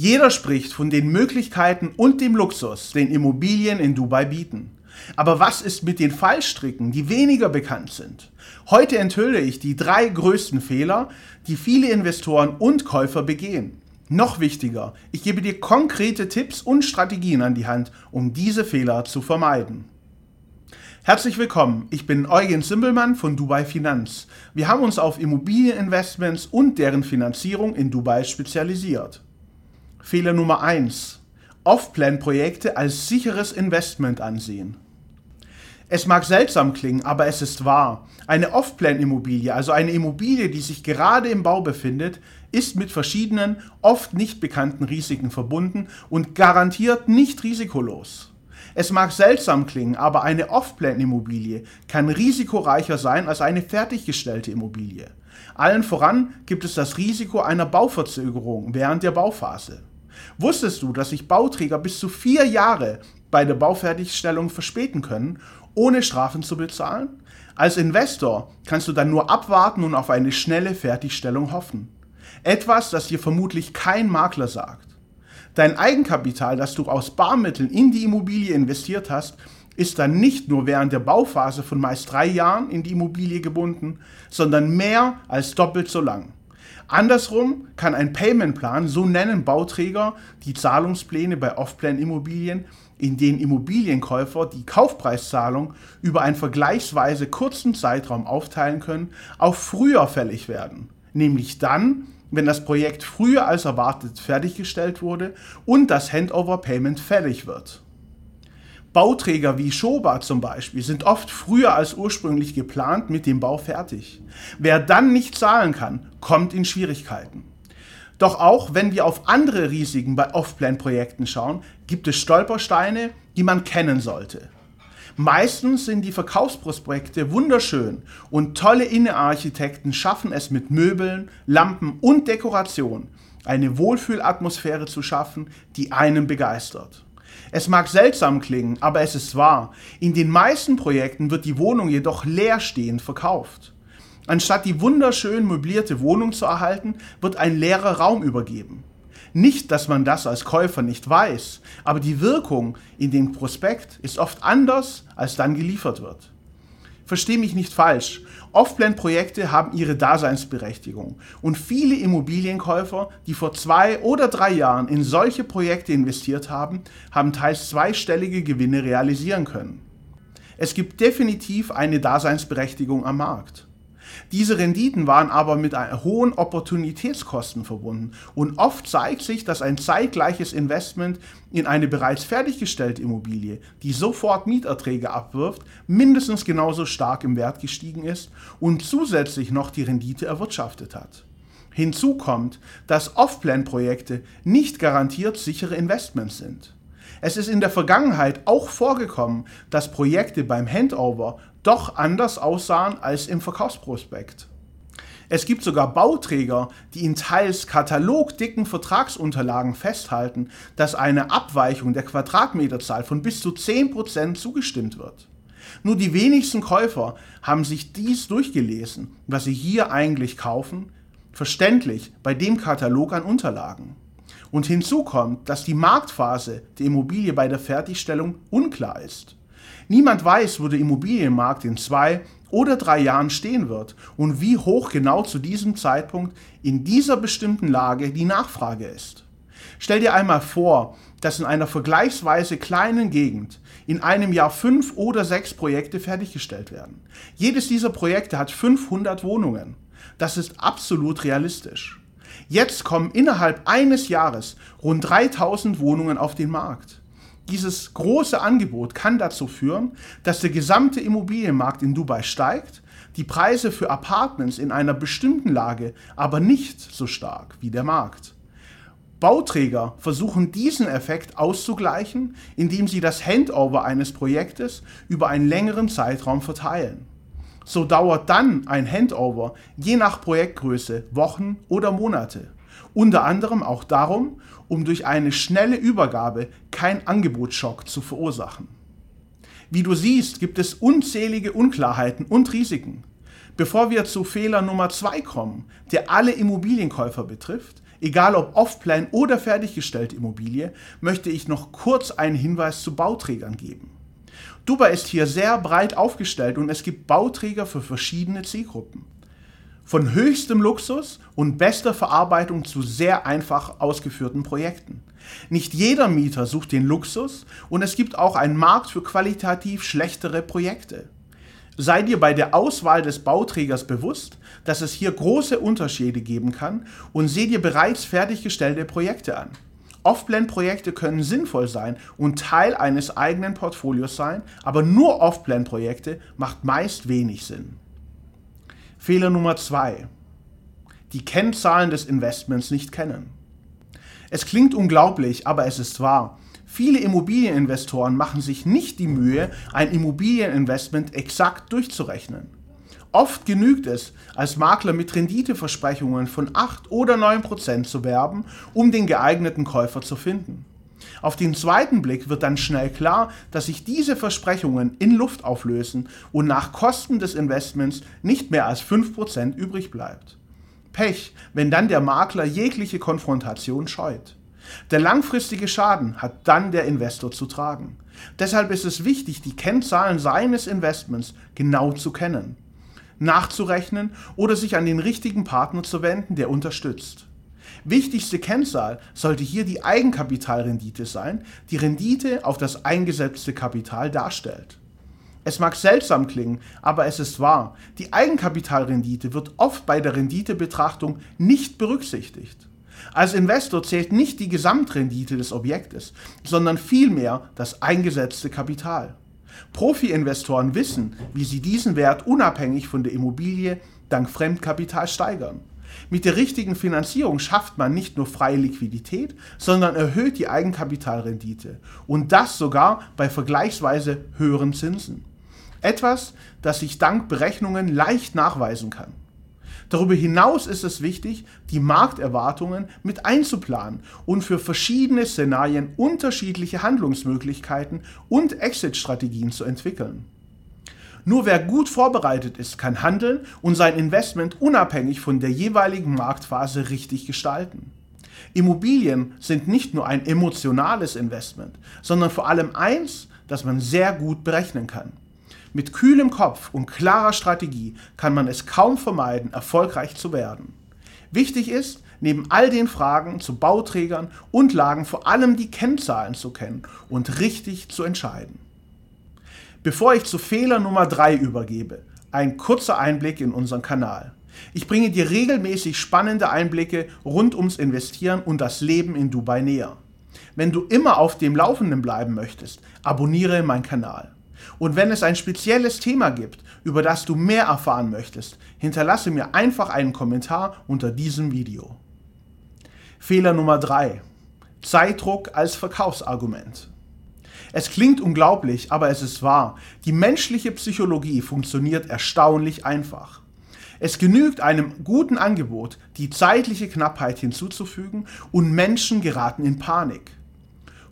Jeder spricht von den Möglichkeiten und dem Luxus, den Immobilien in Dubai bieten. Aber was ist mit den Fallstricken, die weniger bekannt sind? Heute enthülle ich die 3 größten Fehler, die viele Investoren und Käufer begehen. Noch wichtiger, ich gebe dir konkrete Tipps und Strategien an die Hand, um diese Fehler zu vermeiden. Herzlich willkommen, ich bin Eugen Zimbelmann von Dubai Finanz. Wir haben uns auf Immobilieninvestments und deren Finanzierung in Dubai spezialisiert. Fehler Nummer 1: Off-Plan-Projekte als sicheres Investment ansehen. Es mag seltsam klingen, aber es ist wahr. Eine Off-Plan-Immobilie, also eine Immobilie, die sich gerade im Bau befindet, ist mit verschiedenen, oft nicht bekannten Risiken verbunden und garantiert nicht risikolos. Es mag seltsam klingen, aber eine Off-Plan-Immobilie kann risikoreicher sein als eine fertiggestellte Immobilie. Allen voran gibt es das Risiko einer Bauverzögerung während der Bauphase. Wusstest du, dass sich Bauträger bis zu 4 Jahre bei der Baufertigstellung verspäten können, ohne Strafen zu bezahlen? Als Investor kannst du dann nur abwarten und auf eine schnelle Fertigstellung hoffen. Etwas, das dir vermutlich kein Makler sagt. Dein Eigenkapital, das du aus Barmitteln in die Immobilie investiert hast, ist dann nicht nur während der Bauphase von meist 3 Jahren in die Immobilie gebunden, sondern mehr als doppelt so lang. Andersrum kann ein Payment-Plan, so nennen Bauträger die Zahlungspläne bei Off-Plan-Immobilien, in denen Immobilienkäufer die Kaufpreiszahlung über einen vergleichsweise kurzen Zeitraum aufteilen können, auch früher fällig werden, nämlich dann, wenn das Projekt früher als erwartet fertiggestellt wurde und das Handover-Payment fällig wird. Bauträger wie Schoba zum Beispiel sind oft früher als ursprünglich geplant mit dem Bau fertig. Wer dann nicht zahlen kann, kommt in Schwierigkeiten. Doch auch wenn wir auf andere Risiken bei Off-Plan-Projekten schauen, gibt es Stolpersteine, die man kennen sollte. Meistens sind die Verkaufsprospekte wunderschön und tolle Innenarchitekten schaffen es mit Möbeln, Lampen und Dekoration, eine Wohlfühlatmosphäre zu schaffen, die einen begeistert. Es mag seltsam klingen, aber es ist wahr. In den meisten Projekten wird die Wohnung jedoch leerstehend verkauft. Anstatt die wunderschön möblierte Wohnung zu erhalten, wird ein leerer Raum übergeben. Nicht, dass man das als Käufer nicht weiß, aber die Wirkung in dem Prospekt ist oft anders, als dann geliefert wird. Versteh mich nicht falsch, Off-Plan-Projekte haben ihre Daseinsberechtigung und viele Immobilienkäufer, die vor 2 oder 3 Jahren in solche Projekte investiert haben, haben teils zweistellige Gewinne realisieren können. Es gibt definitiv eine Daseinsberechtigung am Markt. Diese Renditen waren aber mit hohen Opportunitätskosten verbunden und oft zeigt sich, dass ein zeitgleiches Investment in eine bereits fertiggestellte Immobilie, die sofort Mieterträge abwirft, mindestens genauso stark im Wert gestiegen ist und zusätzlich noch die Rendite erwirtschaftet hat. Hinzu kommt, dass Off-Plan-Projekte nicht garantiert sichere Investments sind. Es ist in der Vergangenheit auch vorgekommen, dass Projekte beim Handover doch anders aussahen als im Verkaufsprospekt. Es gibt sogar Bauträger, die in teils katalogdicken Vertragsunterlagen festhalten, dass eine Abweichung der Quadratmeterzahl von bis zu 10% zugestimmt wird. Nur die wenigsten Käufer haben sich dies durchgelesen, was sie hier eigentlich kaufen, verständlich bei dem Katalog an Unterlagen. Und hinzu kommt, dass die Marktphase der Immobilie bei der Fertigstellung unklar ist. Niemand weiß, wo der Immobilienmarkt in 2 oder 3 Jahren stehen wird und wie hoch genau zu diesem Zeitpunkt in dieser bestimmten Lage die Nachfrage ist. Stell dir einmal vor, dass in einer vergleichsweise kleinen Gegend in einem Jahr 5 oder 6 Projekte fertiggestellt werden. Jedes dieser Projekte hat 500 Wohnungen. Das ist absolut realistisch. Jetzt kommen innerhalb eines Jahres rund 3000 Wohnungen auf den Markt. Dieses große Angebot kann dazu führen, dass der gesamte Immobilienmarkt in Dubai steigt, die Preise für Apartments in einer bestimmten Lage aber nicht so stark wie der Markt. Bauträger versuchen diesen Effekt auszugleichen, indem sie das Handover eines Projektes über einen längeren Zeitraum verteilen. So dauert dann ein Handover je nach Projektgröße Wochen oder Monate. Unter anderem auch darum, um durch eine schnelle Übergabe keinen Angebotsschock zu verursachen. Wie du siehst, gibt es unzählige Unklarheiten und Risiken. Bevor wir zu Fehler Nummer 2 kommen, der alle Immobilienkäufer betrifft, egal ob Off-Plan oder fertiggestellte Immobilie, möchte ich noch kurz einen Hinweis zu Bauträgern geben. Dubai ist hier sehr breit aufgestellt und es gibt Bauträger für verschiedene Zielgruppen. Von höchstem Luxus und bester Verarbeitung zu sehr einfach ausgeführten Projekten. Nicht jeder Mieter sucht den Luxus und es gibt auch einen Markt für qualitativ schlechtere Projekte. Sei dir bei der Auswahl des Bauträgers bewusst, dass es hier große Unterschiede geben kann und seh dir bereits fertiggestellte Projekte an. Off-Plan-Projekte können sinnvoll sein und Teil eines eigenen Portfolios sein, aber nur Off-Plan-Projekte macht meist wenig Sinn. Fehler Nummer 2. Die Kennzahlen des Investments nicht kennen. Es klingt unglaublich, aber es ist wahr. Viele Immobilieninvestoren machen sich nicht die Mühe, ein Immobilieninvestment exakt durchzurechnen. Oft genügt es, als Makler mit Renditeversprechungen von 8 oder 9% zu werben, um den geeigneten Käufer zu finden. Auf den zweiten Blick wird dann schnell klar, dass sich diese Versprechungen in Luft auflösen und nach Kosten des Investments nicht mehr als 5% übrig bleibt. Pech, wenn dann der Makler jegliche Konfrontation scheut. Der langfristige Schaden hat dann der Investor zu tragen. Deshalb ist es wichtig, die Kennzahlen seines Investments genau zu kennen, nachzurechnen oder sich an den richtigen Partner zu wenden, der unterstützt. Wichtigste Kennzahl sollte hier die Eigenkapitalrendite sein, die Rendite auf das eingesetzte Kapital darstellt. Es mag seltsam klingen, aber es ist wahr. Die Eigenkapitalrendite wird oft bei der Renditebetrachtung nicht berücksichtigt. Als Investor zählt nicht die Gesamtrendite des Objektes, sondern vielmehr das eingesetzte Kapital. Profi-Investoren wissen, wie sie diesen Wert unabhängig von der Immobilie dank Fremdkapital steigern. Mit der richtigen Finanzierung schafft man nicht nur freie Liquidität, sondern erhöht die Eigenkapitalrendite und das sogar bei vergleichsweise höheren Zinsen. Etwas, das sich dank Berechnungen leicht nachweisen kann. Darüber hinaus ist es wichtig, die Markterwartungen mit einzuplanen und für verschiedene Szenarien unterschiedliche Handlungsmöglichkeiten und Exit-Strategien zu entwickeln. Nur wer gut vorbereitet ist, kann handeln und sein Investment unabhängig von der jeweiligen Marktphase richtig gestalten. Immobilien sind nicht nur ein emotionales Investment, sondern vor allem eins, das man sehr gut berechnen kann. Mit kühlem Kopf und klarer Strategie kann man es kaum vermeiden, erfolgreich zu werden. Wichtig ist, neben all den Fragen zu Bauträgern und Lagen vor allem die Kennzahlen zu kennen und richtig zu entscheiden. Bevor ich zu Fehler Nummer 3 übergebe, ein kurzer Einblick in unseren Kanal. Ich bringe dir regelmäßig spannende Einblicke rund ums Investieren und das Leben in Dubai näher. Wenn du immer auf dem Laufenden bleiben möchtest, abonniere meinen Kanal. Und wenn es ein spezielles Thema gibt, über das du mehr erfahren möchtest, hinterlasse mir einfach einen Kommentar unter diesem Video. Fehler Nummer 3. Zeitdruck als Verkaufsargument. Es klingt unglaublich, aber es ist wahr. Die menschliche Psychologie funktioniert erstaunlich einfach. Es genügt einem guten Angebot, die zeitliche Knappheit hinzuzufügen und Menschen geraten in Panik.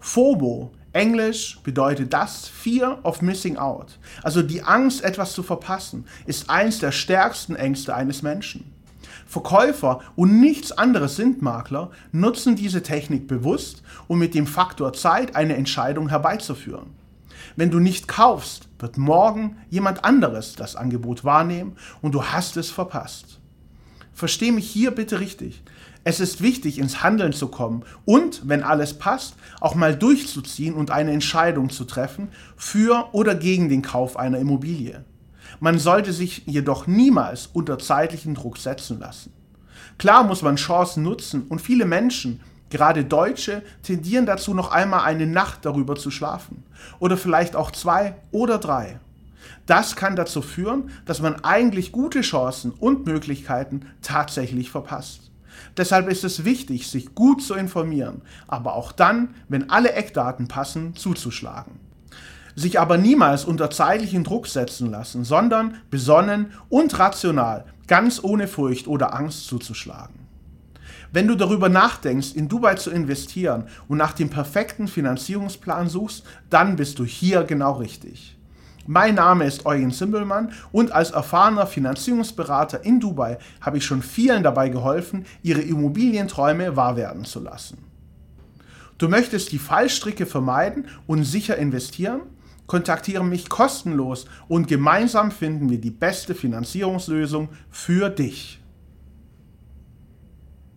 FOMO, Englisch bedeutet das Fear of Missing Out, also die Angst, etwas zu verpassen, ist eins der stärksten Ängste eines Menschen. Verkäufer und nichts anderes sind Makler, nutzen diese Technik bewusst, um mit dem Faktor Zeit eine Entscheidung herbeizuführen. Wenn du nicht kaufst, wird morgen jemand anderes das Angebot wahrnehmen und du hast es verpasst. Versteh mich hier bitte richtig. Es ist wichtig, ins Handeln zu kommen und, wenn alles passt, auch mal durchzuziehen und eine Entscheidung zu treffen für oder gegen den Kauf einer Immobilie. Man sollte sich jedoch niemals unter zeitlichen Druck setzen lassen. Klar muss man Chancen nutzen und viele Menschen, gerade Deutsche, tendieren dazu, noch einmal eine Nacht darüber zu schlafen. Oder vielleicht auch 2 oder 3. Das kann dazu führen, dass man eigentlich gute Chancen und Möglichkeiten tatsächlich verpasst. Deshalb ist es wichtig, sich gut zu informieren, aber auch dann, wenn alle Eckdaten passen, zuzuschlagen. Sich aber niemals unter zeitlichen Druck setzen lassen, sondern besonnen und rational, ganz ohne Furcht oder Angst zuzuschlagen. Wenn du darüber nachdenkst, in Dubai zu investieren und nach dem perfekten Finanzierungsplan suchst, dann bist du hier genau richtig. Mein Name ist Eugen Zimbelmann und als erfahrener Finanzierungsberater in Dubai habe ich schon vielen dabei geholfen, ihre Immobilienträume wahr werden zu lassen. Du möchtest die Fallstricke vermeiden und sicher investieren? Kontaktiere mich kostenlos und gemeinsam finden wir die beste Finanzierungslösung für dich.